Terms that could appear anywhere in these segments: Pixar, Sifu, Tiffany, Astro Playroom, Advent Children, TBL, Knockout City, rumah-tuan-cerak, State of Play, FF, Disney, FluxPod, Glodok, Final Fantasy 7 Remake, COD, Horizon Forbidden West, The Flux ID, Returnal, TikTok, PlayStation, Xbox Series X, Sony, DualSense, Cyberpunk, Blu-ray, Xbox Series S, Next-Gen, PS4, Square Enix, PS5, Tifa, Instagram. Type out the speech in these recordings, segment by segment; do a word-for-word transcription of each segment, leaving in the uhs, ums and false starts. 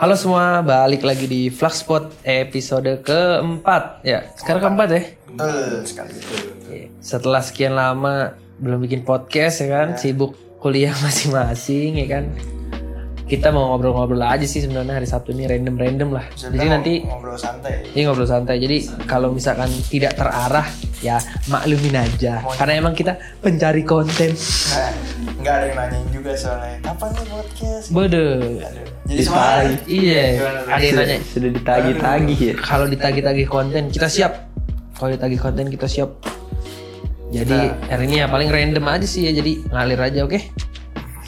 Halo semua, balik lagi di FluxPod episode keempat. Ya, sekarang keempat ya. Betul sekali. Setelah sekian lama belum bikin podcast ya kan, ya. Sibuk kuliah masing-masing ya kan. Kita mau ngobrol-ngobrol aja sih sebenarnya hari Sabtu ini, random-random lah. Bisa jadi nanti ngobrol santai. Iya, ngobrol santai. Jadi kalau misalkan tidak terarah ya maklumin aja. Mau karena emang kita pencari konten. Nah, enggak ada yang nanyain juga soalnya. Kapan nih podcast? Bodoh. Jadi ditagi. Iya. Ada yang nanya. Sudah ditagi-tagi ya. Kalau ditagi-tagi konten kita siap. Kalau ditagi konten kita siap. Jadi nah, hari ini ya paling random aja sih ya. Jadi ngalir aja, oke? Okay?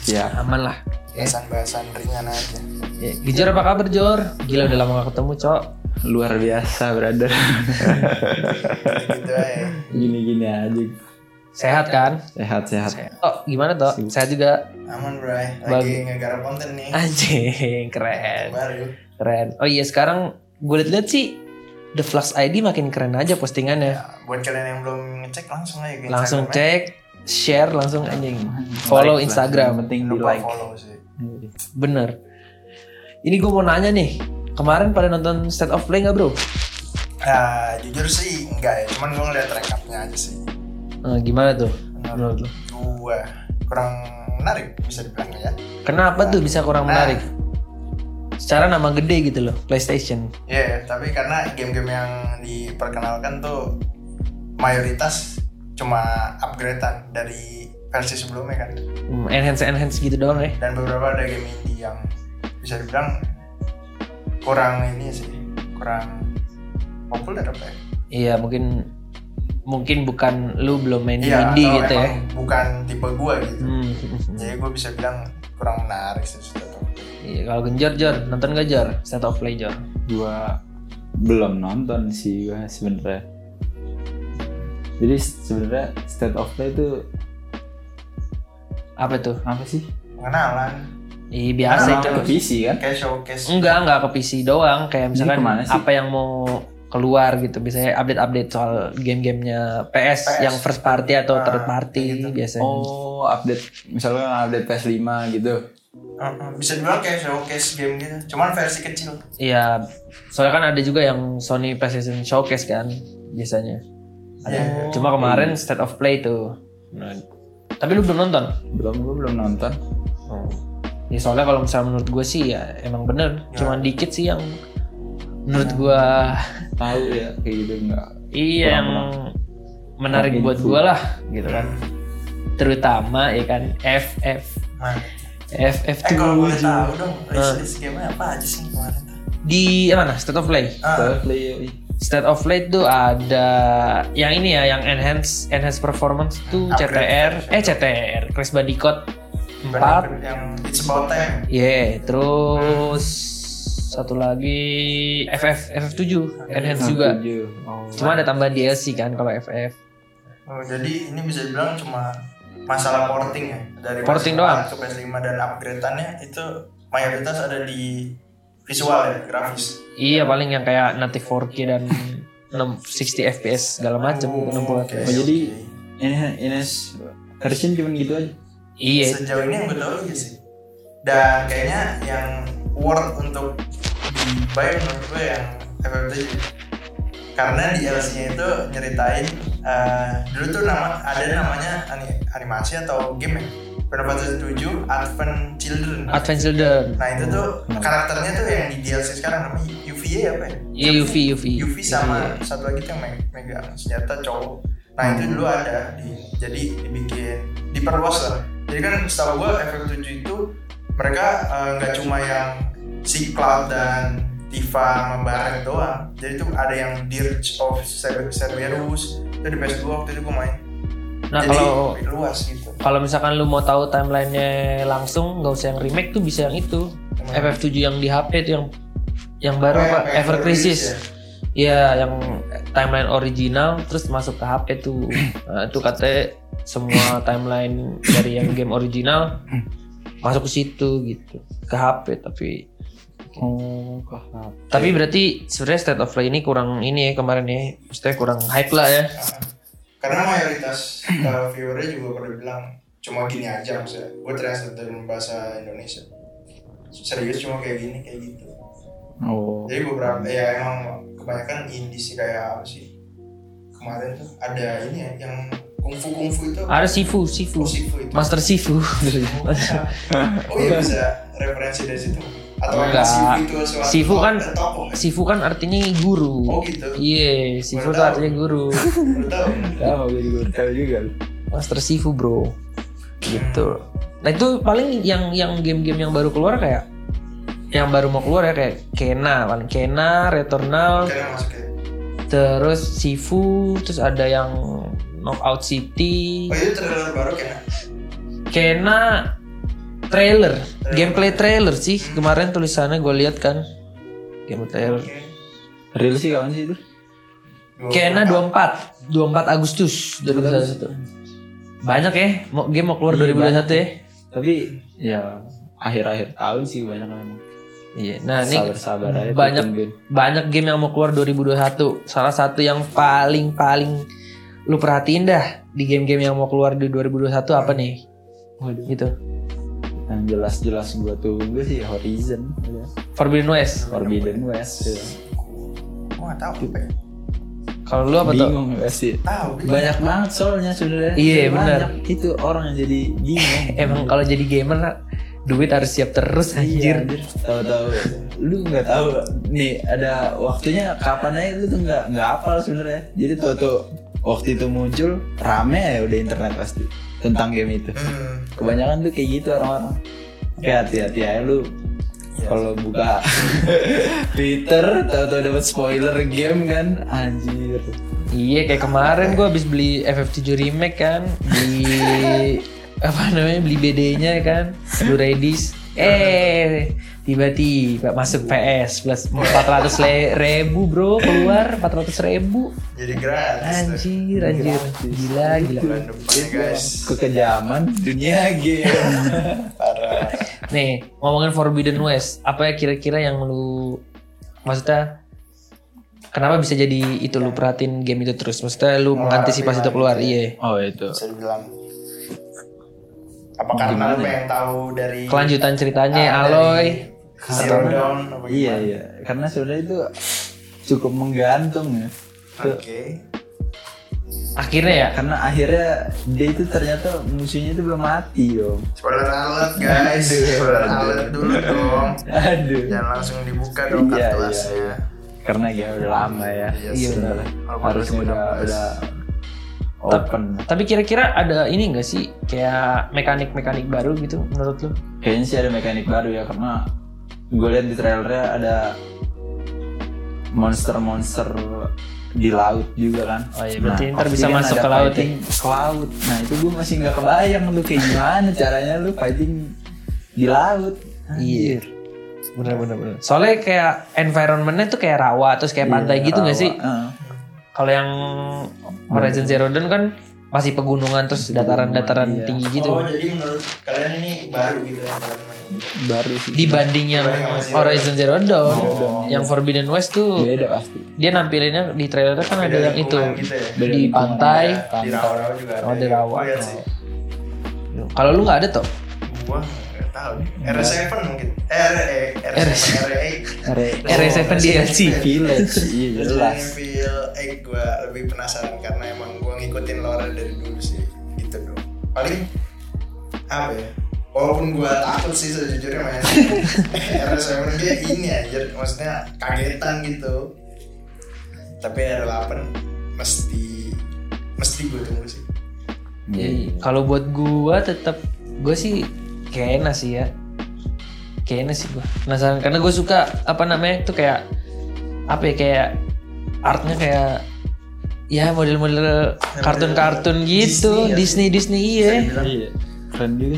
Siap. Aman lah. Bahasan-bahasan ringan aja. Jor, apa kabar Jor? Gila udah lama gak ketemu, Cok. Luar biasa, brother. Gini-gini aja. Sehat kan? Sehat-sehat. Oh, gimana toh? Sibuk. Sehat juga. Aman, bro. Lagi ngegarap konten nih. Anjing, keren. Baru. Keren. Oh iya, sekarang gue liat-liat sih The Flux I D makin keren aja postingannya. Ya, buat kalian yang belum ngecek langsung aja. Langsung cek, share langsung anjing. Follow like Instagram, penting di like. Follow sih. Bener. Ini gue mau nanya nih, kemarin pada nonton State of Play nggak bro? Nah jujur sih enggak ya, cuman gue ngeliat rekapnya aja sih. Nah, gimana tuh? Menurut gue kurang menarik bisa dibilang ya. Kenapa nah, tuh bisa kurang nah, menarik? Secara nama gede gitu loh, PlayStation. Iya, yeah, tapi karena game-game yang diperkenalkan tuh mayoritas cuma upgradean dari versi sebelumnya kan, hmm, enhance enhance gitu doang ya. Dan beberapa ada game indie yang bisa dibilang kurang ini sih, kurang populer apa ya? Iya mungkin mungkin bukan lu belum main iya, indie gitu ya? Bukan tipe gua gitu. Hmm. Jadi gua bisa bilang kurang menarik sih. Iya kalau genjor jor nonton gak jor? State of Play jor? Gua belum nonton sih gua sebenarnya. Jadi sebenarnya State of Play itu apa tuh? Apa sih? Pengenalan. Iya biasa itu. Ke P C kan? Kayak showcase. Enggak, enggak ke P C doang. Kayak misalkan apa yang mau keluar gitu. Biasanya update-update soal game-gamenya P S, P S. yang first party atau nah, third party gitu biasanya. Oh, update. Misalnya update P S five gitu. Bisa dibilang kayak showcase game gitu. Cuman versi kecil. Iya. Soalnya kan ada juga yang Sony PlayStation Showcase kan biasanya. Yeah. Cuma kemarin State of Play tuh. Nah, tapi lu belum nonton? Belum, gue belum nonton. Hmm. Ya soalnya kalau misalnya menurut gue sih ya emang bener, ya. Cuman dikit sih yang menurut gue tahu ya kayak gitu nggak. Iya yang menarik buat gue lah, gitu kan. Terutama ya kan F F. F F tuh. Eh kalau gue tahu dong, list game-nya apa aja sih kemarin? Di mana? State of Play. State of Play. State of Play tuh ada yang ini ya, yang enhance enhance performance tuh upgrade, C T R, eh C T R, Crash Bandicoot empat, yang It's About Time. Yeah, terus hmm. satu lagi F F F F seven enhance juga. Oh, cuma ada tambahan D L C kan kalau F F. Oh, jadi ini bisa dibilang cuma masalah porting ya. Dari porting doang. Ke P S five dan upgrade-annya itu mayoritas ada di visual ya, grafis. Iya paling yang kayak native four K dan sixty F P S segala macam oh, okay. Oh, jadi ini ini version cuma gitu aja. Iya. Sejauh ini yang gue tahu gitu sih. Dan kayaknya yang worth untuk dibayar menurut gue yang F F T karena di D L C-nya itu nyeritain uh, dulu tuh nama ada namanya animasi atau game ya. Berapa tujuh Advent Children. Advent Children. Nah itu tuh karakternya tuh yang di D L C sekarang namanya U V A apa ya? Iya U V U V. U V sama satu lagi tuh yang mega senjata cowok. Nah itu dulu ada di, jadi dibikin diperluas lah. Jadi kan setahu gua F F seven itu mereka nggak uh, cuma yang si Cloud dan Tifa membareng doang. Jadi tuh ada yang Dirge of Cerberus itu di P S two waktu itu gua main. Nah kalau luas gitu. Kalau misalkan lu mau tahu timelinenya langsung, nggak usah yang remake tuh bisa yang itu. Nah, F F seven yang di H P itu yang yang baru apa? Ever Crisis. Ya, yang timeline original terus masuk ke H P tuh. Nah, itu katanya semua timeline dari yang game original masuk ke situ gitu, ke H P tapi. Oh, ke H P. Tapi berarti sebenarnya State of Play ini kurang ini ya kemarin ya. Maksudnya kurang hype lah ya. Karena mayoritas uh, viewernya juga perlu bilang cuma gini aja maksudnya. Gue translate dari bahasa Indonesia. serius cuma kayak gini kayak gitu. Oh. Jadi beberapa ya emang kebanyakan indie sih, kayak apa sih kemarin tuh ada ini ya yang kungfu kungfu itu. Ada Sifu, Sifu. Oh, Sifu itu. Master Sifu. Oh, oh iya bisa referensi dari situ. Atau enggak, Sifu kan Sifu kan artinya guru. Oh gitu. Iya, yeah, Sifu itu artinya guru. Betul. Tahu gue juga. Tahu juga. Master Sifu, bro. Gitu. Nah, itu paling yang yang game-game yang baru keluar kayak yang baru mau keluar ya kayak Kena kan. Kena, Returnal. Kena masuk ya. Terus Sifu, terus ada yang Knockout City. Oh, itu trailer baru Kena. Kena trailer, gameplay trailer sih kemarin tulisannya gue lihat kan, gameplay trailer. Real sih kawan sih itu. Kena dua puluh empat, dua puluh empat Agustus dua ribu dua puluh satu. Banyak ya, mau game mau keluar dua ribu dua puluh satu ya. Tapi ya akhir-akhir tahun sih banyak memang. Iya, nah ini banyak banyak game yang mau keluar dua ribu dua puluh satu. Salah satu yang paling paling lu perhatiin dah di game-game yang mau keluar di dua ribu dua puluh satu apa nih? Waduh. Gitu. Yang jelas-jelas gue tunggu sih Horizon ya. Forbidden West Forbidden West ya. Gue gak tau apa ya. Kalau lu apa tuh? Bingung pasti. Banyak banget soalnya sebenarnya. Iya benar. Itu orang yang jadi bingung. Emang kalau jadi gamer duit harus siap terus anjir. Tahu-tahu lu nggak tahu nih ada waktunya kapan aja, lu tuh nggak nggak hafal sebenarnya. Jadi tahu-tahu waktu itu muncul rame ya udah internet pasti tentang game itu. Kebanyakan tuh kayak gitu orang-orang. Ya hati-hati aja lu kalau buka Twitter tahu-tahu dapat spoiler game kan anjir. Iya kayak kemarin gua habis beli F F seven Remake kan, beli apa namanya, beli B D-nya kan, Blu-ray disc. Eh tiba-tiba masuk P S plus empat ratus ribu bro, keluar empat ratus ribu jadi gratis anjir tuh. anjir gila gila, gila. Depan, guys, kekejaman dunia game. Parah nih ngomongin Forbidden West, apa ya kira-kira yang lu maksudnya kenapa bisa jadi itu lu perhatiin game itu terus, maksudnya lu oh, mengantisipasi itu keluar itu. Iya oh itu bisa dibilang apa karena lu pengen tahu dari kelanjutan ceritanya ah, Aloy Zero Dawn apa gimana? Iya iya karena sebenarnya itu cukup menggantung ya. Oke. Okay. Akhirnya ya karena akhirnya dia itu ternyata musuhnya itu belum mati dong. Spoiler alert guys. Aduh, spoiler alert dulu dong. Aduh. Jangan langsung dibuka dong iya, kelasnya. Iya. Karena ya udah lama ya. Yes, iya benar. Harus udah udah open. Tapi kira-kira ada ini nggak sih kayak mekanik-mekanik baru gitu menurut lu? Kayaknya sih ada mekanik baru ya karena gue lihat di trailernya ada monster-monster di laut juga kan. Oh iya berarti nah, ntar bisa masuk ke laut ya? Ke laut. Nah itu gue masih nggak kebayang lu kayak gimana caranya lu fighting di laut. Iya. Bener-bener. Soalnya kayak environmentnya tuh kayak rawa terus kayak pantai yeah, gitu nggak sih? Uh. Kalau yang Horizon Zero Dawn kan masih pegunungan terus dataran-dataran iya. tinggi gitu. Oh jadi menurut kalian ini baru gitu ya? Baru sih. Dibanding yang Horizon Zero Dawn, oh. yang Forbidden West tuh beda pasti. Dia nampilinnya di trailernya kan beda ada yang itu gitu ya? Di pantai, ya, di rawa juga ada. Oh di rawa. Ya. Oh. Kalau lu nggak ada toh? Gua nggak tahu. R S seven mungkin. R R R R R R R D L C Village. Iya jelas. Eh gue lebih penasaran karena emang gue ngikutin lore dari dulu sih gitu dong. Paling apa ya, walaupun gue takut sih sejujurnya main R S M dia ini aja maksudnya kagetan gitu, tapi R delapan mesti mesti gue tunggu sih. hmm. Kalau buat gue tetap gue sih Kena sih ya, Kena sih gue penasaran karena gue suka apa namanya tuh kayak apa ya kayak artnya kayak ya model-model kartun-kartun gitu Disney Disney, Disney iya.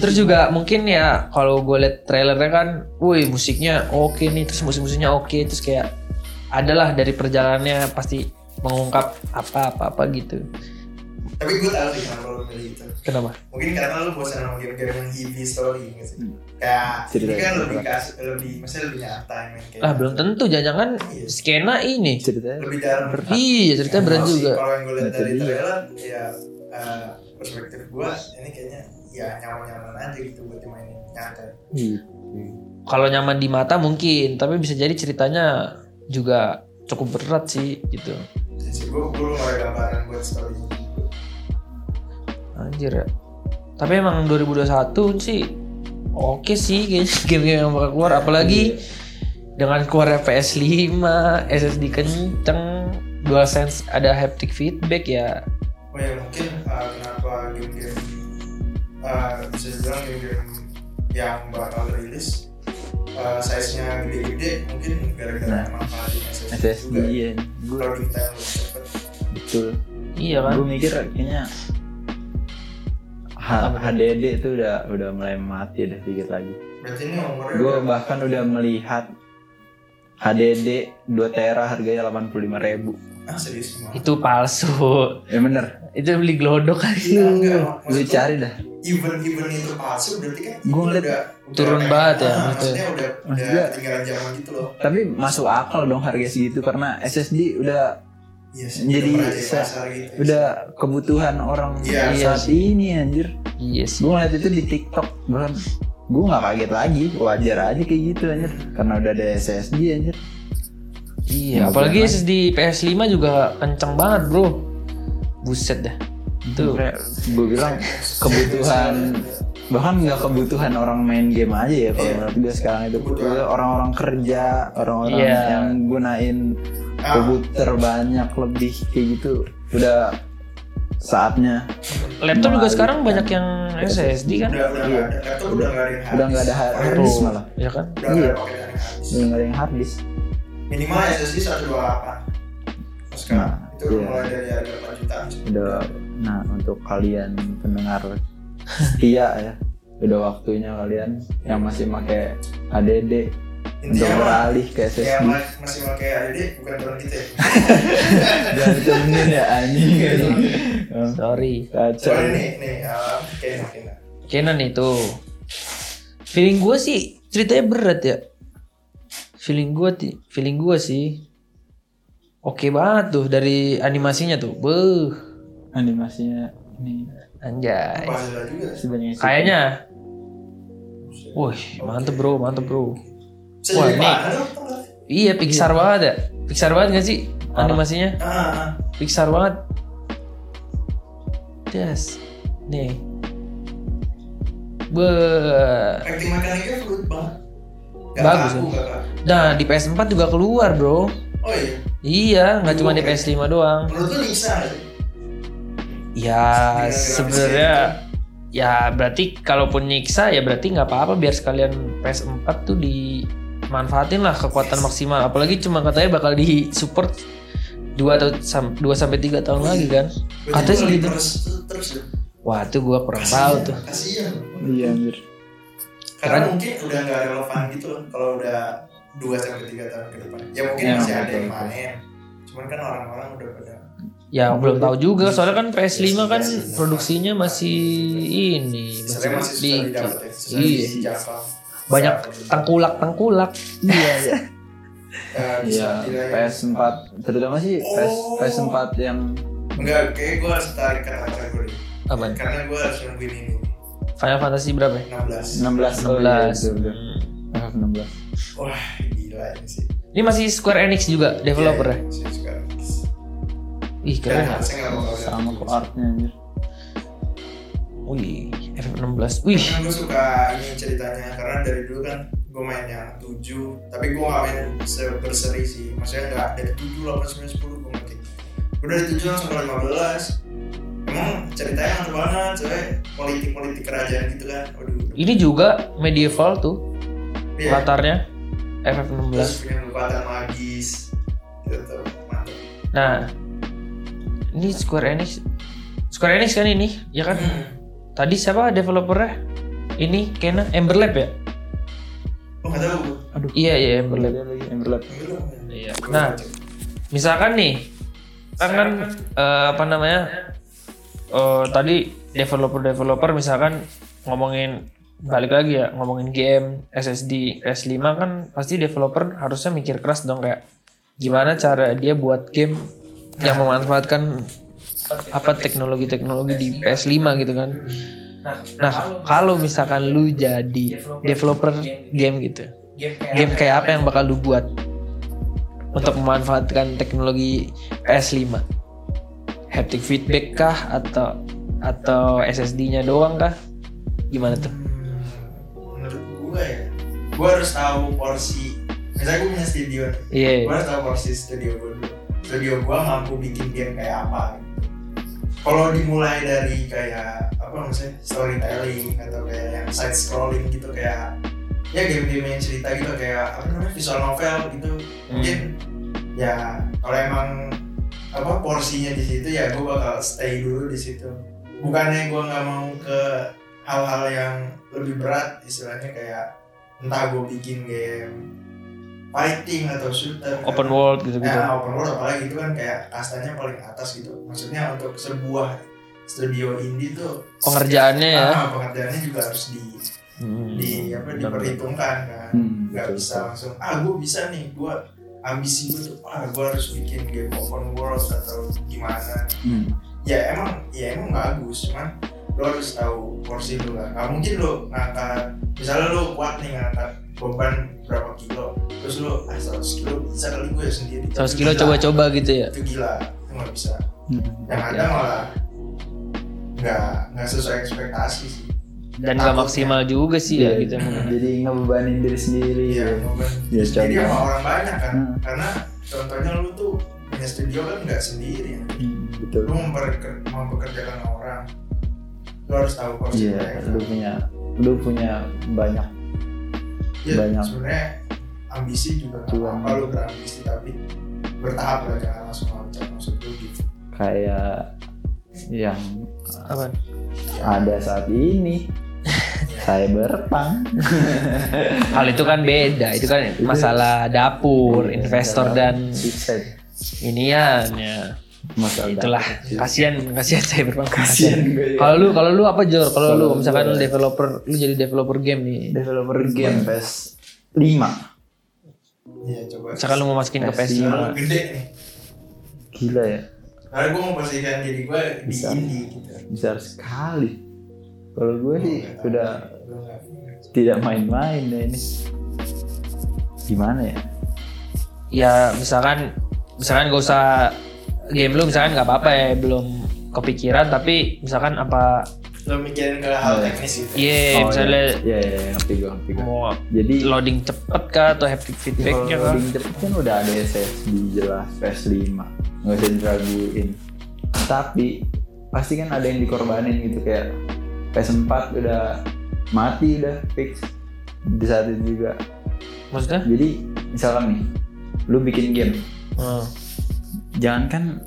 Terus juga mungkin ya kalau gue liat trailernya kan, wih musiknya oke okay nih, terus musik-musiknya oke, okay. terus kayak adalah dari perjalanannya pasti mengungkap apa-apa-apa gitu. Tapi gue tahu sih kenapa lo milih itu. Kenapa? Mungkin karena lo bosan sama game-game yang heavy story nggak sih? Hmm. Kayak cerita ini kan lebih kas, lebih maksudnya lebih nyata kan? Lah belum tentu, jangan-jangan iya. Skena ini ceritanya lebih dalam. Iya ceritanya berat juga. Kalau yang gue lihat dari trailer, ya uh, perspektif gue ini kayaknya ya nyaman-nyaman aja gitu buat dimainin nyata. Gitu. Kalau nyaman di mata mungkin, tapi bisa jadi ceritanya juga cukup berat sih gitu. Jadi gue belum ada gambaran buat story. Anjir ya. Tapi emang dua ribu dua puluh satu sih oke sih game-game yang bakal keluar, apalagi dengan keluarnya P S five, S S D kenceng, DualSense ada haptic feedback ya. Oh ya mungkin uh, kenapa game-game uh, bisa dibilang game-game yang bakal rilis uh, size-nya gede-gede mungkin gara-gara nah, emang paling S S D juga. Iya, gue kalau kita yang lebih cepet. Betul. Iya kan. Gue mikir kayaknya H D D itu udah udah mulai mati dah dikit lagi. Gue bahkan udah melihat H D D dua tera harganya delapan puluh lima ribu. Ah, serius? Itu palsu. Ya bener. Itu beli glodok kan? Iya. Lu cari dah. Event-event itu palsu berarti kan? Gue ngeliat turun banget ya. Maksudnya udah udah tinggalan zaman gitu loh. Tapi masuk akal dong harga segitu karena S S D udah yes, jadi sa- gitu, udah kebutuhan orang yes, saat yes. ini anjir. Yes. Gue ngeliat itu di TikTok bahkan. Gue gak kaget lagi, wajar aja kayak gitu anjir. Karena udah ada S S D anjir. Iya, apalagi S S D P S five juga kenceng banget bro. Buset dah. Itu gue bilang kebutuhan, bahkan gak kebutuhan orang main game aja ya kalau yeah. menurut gue sekarang itu. Orang-orang kerja, orang-orang yeah. yang gunain komputer banyak lebih kayak gitu. Udah saatnya. Laptop juga sekarang kan banyak yang S S D kan? Udah udah nggak ada, udah nggak ada hard disk malah, ya kan? Udah nggak iya. ada yang hard disk. Minimal S S D seratus dua puluh delapan. Sekarang nah, itu iya. mulai dari harga empat jutaan. Udah, nah untuk kalian pendengar setia ya, udah waktunya kalian yang masih pakai H D D untuk beralih ke S S D. Ya masih pakai H D D bukan orang kita. Jangan ditemenin ya anjing. Sorry. Kacau. Sorry nih, nih uh, Kena, Kena. Kena nih tuh. Feeling gue sih ceritanya berat ya. Feeling gue, ti- feeling gue sih oke okay banget tuh dari animasinya tuh. Beuh. Animasinya ini anjay. Kayaknya. Wih, mantep bro, mantep bro. Wah ini, iya Pixar iya. banget ya, Pixar banget nggak sih animasinya? Ah. Pixar banget. Yes, nih. Be. Acting mekaniknya fluid banget. Bagus. Aku, nah di P S four juga keluar bro. Oh iya. Iya, nggak cuma di P S five doang. Menurut lu bisa? Ya sebenarnya. Ya berarti kalaupun nyiksa ya berarti nggak apa-apa biar sekalian P S four tuh di manfaatin lah kekuatan yes. maksimal, apalagi cuma katanya bakal di support dua atau dua sampai tiga tahun oh, lagi kan katanya segitu terus, terus ya? Wah itu gue kurang kasian, tahu tuh kasian iya anjir karena Keren. mungkin udah nggak relevan gitu loh kalau udah dua sampai tiga tahun ke depan ya mungkin ya, masih ada yang main cuman kan orang-orang udah pada ya aku belum tahu juga soalnya kan P S five kan produksinya masih ini masih sedikit iya banyak tengkulak-tengkulak. Iya, iya. Uh, iya, P S four terutama sih oh. P S four yang enggak kayak gue harus tarik karena pacar gue. Apa? Karena gue harus nungguin ini. Final Fantasy berapa ya? enam belas. enam belas. enam belas. Wah, enam belas. Wah, gila ini sih. Ini masih Square Enix juga developernya. Iya, masih Square Enix. Ih, keren banget. Sama kok artnya anjir. Wih, F enam belas. Wih. Karena gue suka ini ceritanya karena dari dulu kan gue main yang tujuh, tapi gue nggak main berseri sih. Maksudnya nggak dari tujuh, delapan, sembilan, sepuluh gue ngerti. Gue dari tujuh langsung ke lima belas. Emang ceritanya mantap banget, soalnya politik-politik kerajaan gitu kan. Waduh. Ini juga medieval tuh. Yeah. Latarnya F enam belas. Terus punya kekuatan magis. Gitu, mantap. Nah, ini Square Enix. Square Enix kan ini, ya kan? Hmm. Tadi siapa developernya? Ini Kena Ember Lab ya? Oh nggak tahu. Aduh. Iya iya Ember Lab. Ember Lab. Iya. Nah, misalkan nih, kan kan uh, apa namanya? Uh, tadi developer-developer misalkan ngomongin balik lagi ya, ngomongin game, S S D, P S five kan pasti developer harusnya mikir keras dong kayak gimana cara dia buat game yang memanfaatkan apa teknologi-teknologi di P S five gitu kan. Nah, nah kalau misalkan lu jadi developer, developer game gitu, game kayak, game kayak apa yang bakal lu buat untuk memanfaatkan teknologi P S five? Haptic feedback kah atau atau S S D-nya doang kah? Gimana tuh? Menurut gue ya, gue harus tahu porsi. Misalnya gue punya studio, yeah. gue harus tahu porsi studio gue dulu. Studio gue mampu bikin game kayak apa? Kalau dimulai dari kayak apa misalnya storytelling atau kayak yang side scrolling gitu, kayak ya game-game yang cerita gitu, kayak apa namanya visual novel gitu, mungkin hmm. ya kalau emang apa porsinya di situ ya gue bakal stay dulu di situ. Bukannya gue nggak mau ke hal-hal yang lebih berat, istilahnya kayak entah gue bikin game fighting atau shooter open kan, world gitu-gitu. Nah, open world apalagi itu kan kayak kastanya paling atas gitu. Maksudnya untuk sebuah studio indie tuh pengerjaannya ya. Ah, pengerjaannya juga harus di hmm, di apa diperhitungkan kan. Hmm, Gak betul. Bisa langsung ah gue bisa nih, gue ambisi gue tuh ah gue harus bikin game open world atau gimana. Hmm. Ya emang ya emang bagus, cuman lo harus tahu porsi lo kan. Gak mungkin lo ngangkat, misalnya lo kuat nih ngangkat beban berapa kilo, terus lu ah seratus kilo bisa kali gue sendiri, seratus kilo coba-coba gitu ya, itu gila, itu nggak bisa. hmm. Yang ada ya. Malah nggak nggak sesuai ekspektasi sih dan nggak maksimal ya. Juga sih ya, ya gitu jadi ngebebanin diri sendiri ya, ya sendiri sama orang banyak kan. hmm. Karena contohnya lu tuh punya studio kan nggak sendiri ya. hmm, betul. Lu memper- mempekerjakan orang, lu harus tahu porsi ya, mereka lu punya lu punya banyak. Ya, banyak. Sebenarnya ambisi juga kan, apa lu berambisi tapi bertahap lah, jangan langsung loncat maksud lu gitu. Kayak yang apa? Ada saat ini Cyberpunk. Hal itu kan beda, itu kan masalah dapur, ya, investor dan inian ya. Masalah itulah dapur. kasihan kasihan Cyberpunk. Kasihan gue. Kalau lu kalau lu apa Jor? Kalau lu misalkan lu developer, lu jadi developer game nih. Developer game P S five. Iya, coba. Misalkan lu mau masukin P S ke P S five. Kalau gede nih. Gila ya. Karena gue mau posisikan diri gue di indie gitu. Besar sekali. Kalau gue sih oh, sudah tahu. Tidak main-main deh ini. Gimana ya? Ya misalkan misalkan gak usah game lu misalkan nggak apa-apa ya, belum kepikiran, tapi misalkan apa lo mikirin ke hal teknis gitu. Iya, yeah, oh, misalnya iya iya ngerti gue ngerti gue mau jadi loading cepet kah atau haptic feedbacknya kah? Loading cepet kan udah ada S S D jelas P S five, nggak usah diraguin, tapi pasti kan ada yang dikorbanin gitu, kayak P S four udah mati udah fix di saat itu juga. Maksudnya? Jadi misalnya nih lu bikin game, hmm. jangankan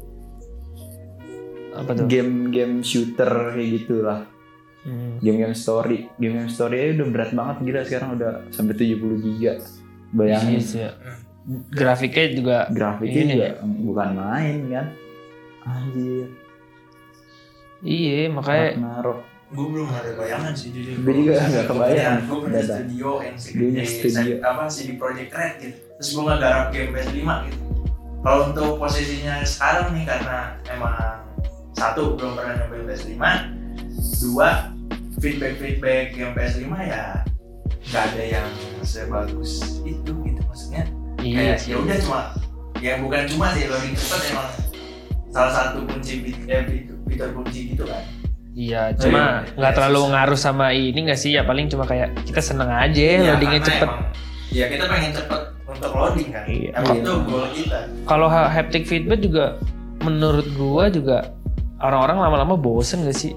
apa tuh? Game-game shooter kayak gitulah. Hmm. Game-game story, game-game story udah berat banget gila sekarang, udah sampai tujuh puluh giga. Bayangin yes, ya. Grafiknya juga grafiknya ini juga ya? Bukan main kan. Anjir. Iya, makanya narok. Gue belum ada bayangan sih jujur. Gue juga enggak kebayang. Gue punya studio N C D apa sih di Project Red gitu. Terus gue ngegarap game P S five gitu. Kalau untuk posisinya sekarang nih, karena emang satu belum pernah nyobain P S five, dua feedback-feedback yang P S five ya nggak ada yang sebagus itu gitu, maksudnya iya, kayak ya udah cuma ya bukan cuma sih loading cepat emang salah satu kunci eh, fitur kunci gitu kan. Iya, cuma nggak terlalu ngaruh sama ini nggak sih ya, paling cuma kayak kita seneng aja ya, loadingnya cepet. Iya, kita pengen cepet untuk loading kan. Iya, emang iya. Itu goal kita. Kalau haptic feedback juga menurut gua juga orang-orang lama-lama bosen gak sih?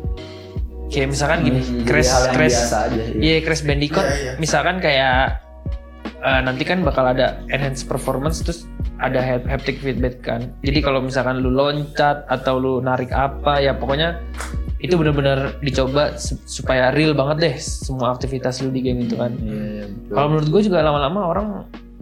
Kayak misalkan gini, hmm, Crash Crash aja, iya. Yeah, Crash Bandicoot yeah, yeah. Misalkan kayak uh, nanti kan bakal ada enhanced performance, terus ada haptic feedback kan. Jadi kalau misalkan lu loncat atau lu narik apa ya pokoknya itu benar-benar dicoba supaya real banget deh semua aktivitas lu di game itu kan. Yeah, yeah, kalau menurut gua juga lama-lama orang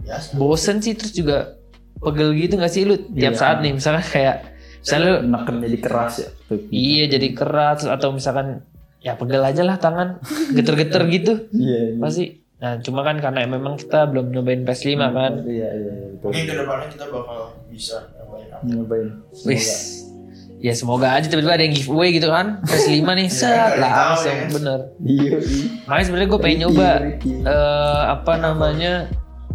yes, bosen sih, terus juga pegel gitu gak sih lu tiap yeah. saat nih misalkan kayak misalnya lu neken jadi keras ya? Iya jadi keras, atau misalkan ya pegel aja lah tangan geter-geter gitu iya, iya. Pasti. Nah cuma kan karena memang kita belum nyobain P S five hmm, kan iya iya betul. Mungkin kedepannya kita bakal bisa nyobain apa nyobain wis Ya semoga aja tiba-tiba ada yang giveaway gitu kan. P S lima nih set lah langsung ya. Bener. Iya. Makanya sebenarnya gue pengen nyoba uh, apa namanya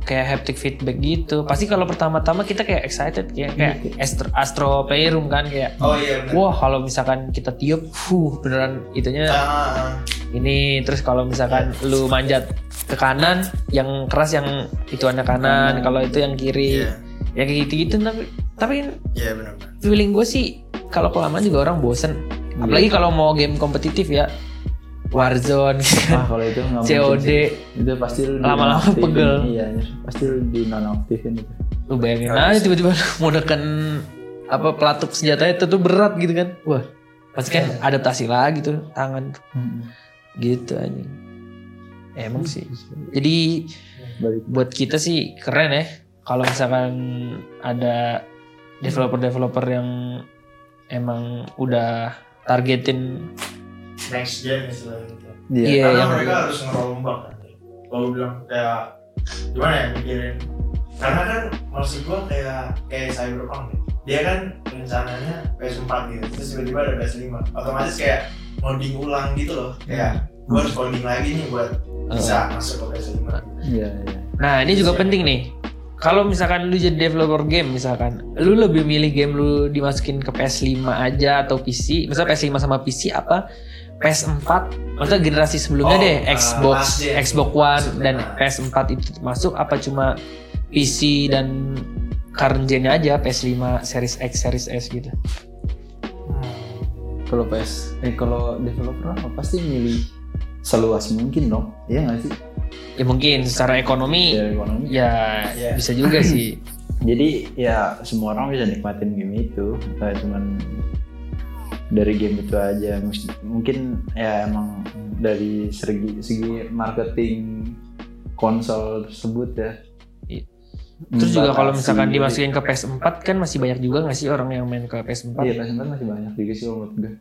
kayak haptic feedback gitu. Pasti kalau pertama-tama kita kayak excited kayak, kayak Astro, Astro Playroom kan kayak. Oh iya bener. Wah kalau misalkan kita tiup, fuh beneran itunya. Ah. Ini terus kalau misalkan yeah. lu manjat ke kanan, yang keras yang ituannya kanan, hmm. kalau itu yang kiri. Yeah. Ya kayak gitu-gitu tapi tapi yeah, bener. Feeling gue sih kalau kelamaan juga orang bosen, apalagi kalau mau game kompetitif ya, Warzone, ah, kalau itu C O D, itu pasti lu lama-lama pegel, iya, pasti lu di nonaktifin itu. Lu bayangin aja tiba-tiba mau neken apa pelatuk senjatanya itu tuh berat gitu kan, wah pasti kan adaptasi lagi tuh tangan, gitu aja. Emang sih, jadi buat kita sih keren ya, kalau misalkan ada developer-developer yang emang udah targetin next gen misalnya gitu. Iya. Yeah, karena yeah, mereka yeah. harus ngerombak kan. Kalau bilang kayak gimana ya mikirin. Karena kan maksud gua kayak kayak Cyberpunk nih. Dia kan rencananya P S four gitu. Terus tiba-tiba ada P S five. Otomatis kayak modding ulang gitu loh. Kayak gua harus modding lagi nih buat bisa uh. masuk ke P S five. Iya, iya. Nah, ini juga yeah. penting nih. Kalau misalkan lu jadi developer game misalkan, lu lebih milih game lu dimasukin ke P S five aja atau P C? Misalnya P S five sama P C apa? P S four, maksudnya generasi sebelumnya oh, deh, Xbox, uh, Xbox One dan P S four itu masuk apa cuma P C dan current gen-nya aja P S five, Series X, Series S gitu? Kalau P S, eh kalau developer apa pasti milih seluas mungkin dong, iya nggak sih? Ya mungkin secara ekonomi, ya, ekonomi. ya yeah. bisa juga sih. Jadi ya semua orang bisa nikmatin game itu, nggak cuman dari game itu aja. Mungkin ya emang dari segi segi marketing konsol tersebut ya. Terus juga kalau misalkan dimasukin ke P S four kan masih banyak juga nggak sih orang yang main ke P S four? Iya P S four masih banyak juga sih menurut gue.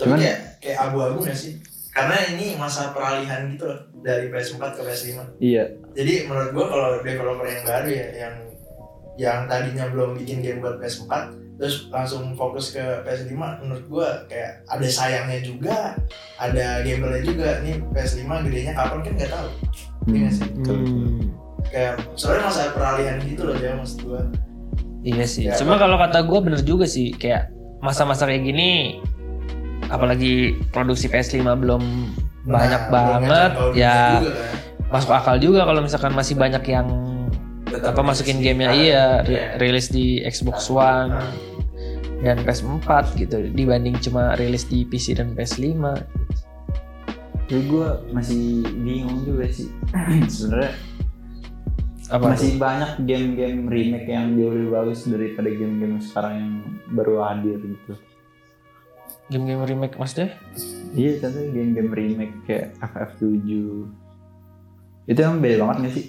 Cuman kayak, kayak abu-abu nggak sih? Karena ini masa peralihan gitu loh dari P S four ke P S five. Iya. Jadi menurut gua kalau developer yang baru ya yang yang tadinya belum bikin game buat P S four terus langsung fokus ke P S five, menurut gua kayak ada sayangnya juga, ada gameplaynya juga. Nih P S five gedenya kapan kan nggak tahu. Iya hmm. sih. Hmm. Kayak soalnya masa peralihan gitu loh ya maksud gua. Iya sih. Ya, cuma kalau kata gua bener juga sih kayak masa-masa kayak gini apalagi produksi P S five belum nah, banyak banget ya juga, kan? Masuk akal juga kalau misalkan masih banyak yang tetap apa masukin gamenya iya yeah. rilis di Xbox One nah. dan P S four gitu dibanding cuma rilis di P C dan P S five. Jadi gue masih bingung juga sih sebenarnya masih tuh? Banyak game-game remake yang jauh lebih bagus daripada game-game sekarang yang baru hadir gitu. Game-game remake maksudnya? Iya, contohnya game-game remake kayak F F seven. Itu emang beda banget gak sih?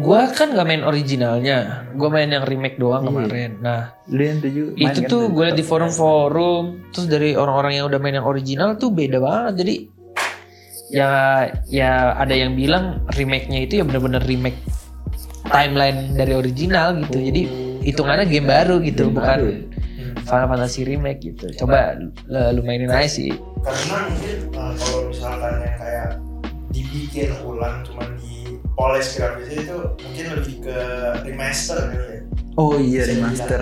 Gua kan gak main originalnya. Gua main yang remake doang iya. kemarin. Nah, tujuh, itu tuh gue liat di forum-forum. Terus dari orang-orang yang udah main yang original tuh beda banget. Jadi ya ya ada yang bilang remake-nya itu ya benar-benar remake timeline dari original gitu. Jadi hitungannya game baru gitu, game bukan baru. Final Fantasy remake gitu. Coba nah, lu mainin aja sih. Karena mungkin uh, kalau misalkan yang kayak dibikin ulang cuma dipoles grafisnya itu mungkin lebih ke remaster gitu ya. Oh iya bisa remaster.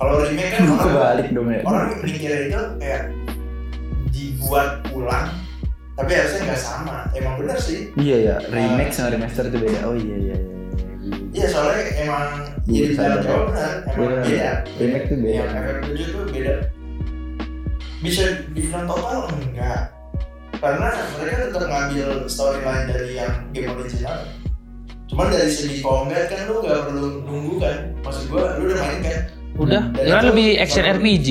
Kalau remake kan orang kebalik dong ya. Orang mikirnya itu kayak dibuat ulang tapi harusnya enggak sama. Emang benar sih. Iya ya, remake uh, sama remaster itu beda. Oh iya iya. Iya soalnya emang jadi cara jawab emang beda. Remake tuh beda. F F seven tuh beda. Bisa dibilang total enggak? Karena mereka tetap ngambil storyline dari yang game original. Cuman dari segi combat kan lu nggak perlu nunggu kan? Maksud gua lu udah main kan? Udah. Karena lebih action R P G.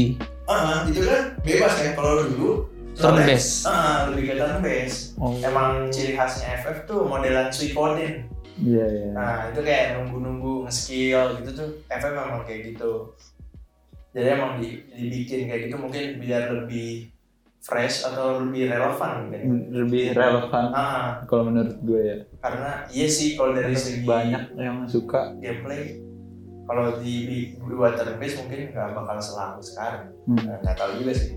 Ah, itu kan bebas kan kalau dulu. Turn based. Ah, lebih ke turn based. Emang ciri khasnya F F tuh modelan Suikoden. Iya, iya. Nah itu kayak nunggu-nunggu nge-skill gitu tuh F F memang kayak gitu. Jadi emang di, dibikin kayak gitu mungkin biar lebih fresh atau lebih relevan gitu. Lebih relevan ah. Kalau menurut gue ya. Karena iya sih kalau dari segi banyak yang suka gameplay kalau di buat turn based mungkin nggak bakal selangkah sekarang. Nggak hmm. nah, tahu juga sih.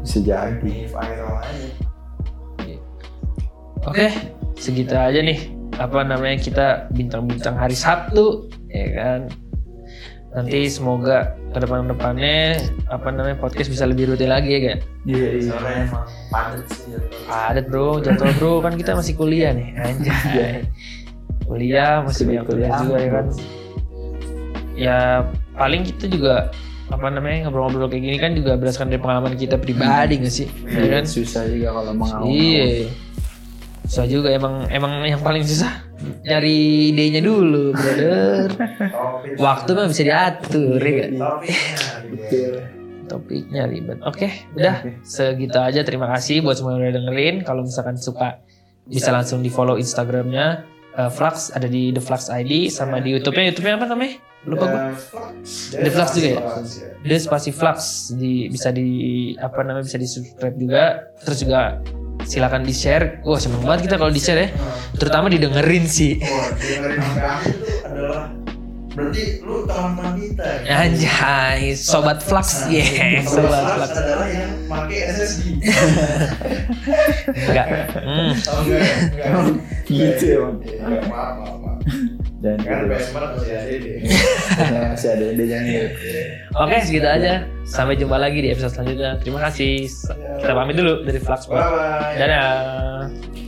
Bisa jadi. Ini viral aja. Oke, segitu aja nih. Apa namanya, kita bintang-bintang hari Sabtu, ya kan. Nanti semoga ke depan-depannya apa namanya podcast bisa lebih rutin lagi ya kan? Iya, iya. Soalnya emang padat sih jadwal. Padat bro, jadwal bro kan kita masih kuliah nih, anjay. Kuliah masih banyak kuliah juga ya kan. Ya paling kita juga apa namanya ngobrol-ngobrol kayak gini kan juga berdasarkan dari pengalaman kita pribadi nggak sih? Iya kan? Susah juga kalau mengawal. Iya. Susah juga emang emang yang paling susah. Nyari idenya dulu, brother. Waktu mah bisa diatur, ya kan? Topiknya ribet. Oke, okay, udah segitu aja. Terima kasih buat semua yang udah dengerin. Kalau misalkan suka, bisa langsung di follow Instagramnya uh, Flux, ada di The Flux I D, sama di YouTube-nya. YouTube-nya apa namanya? Lupa gue. The Flux juga ya. The Spasi Flux di bisa di apa namanya bisa di subscribe juga. Terus juga silakan di share. Wah seneng banget kita kalau di share ya. Terutama didengerin sih. Wah dengerin orang itu adalah berarti lu teman wanita. Gitu. Anjay, sobat Flux ya. Yeah. Sobat, sobat Flux adalah yang pakai S S D. Enggak. Hmm. Oh, enggak, enggak. Gitu ya bang. Enggak maaf maaf. maaf. Dan kan besok masih ada deh. Masih ada idenya nih. Oke segitu aja. Sampai jumpa lagi di episode selanjutnya. Terima kasih. Kita pamit dulu dari FluxPod. Dadah.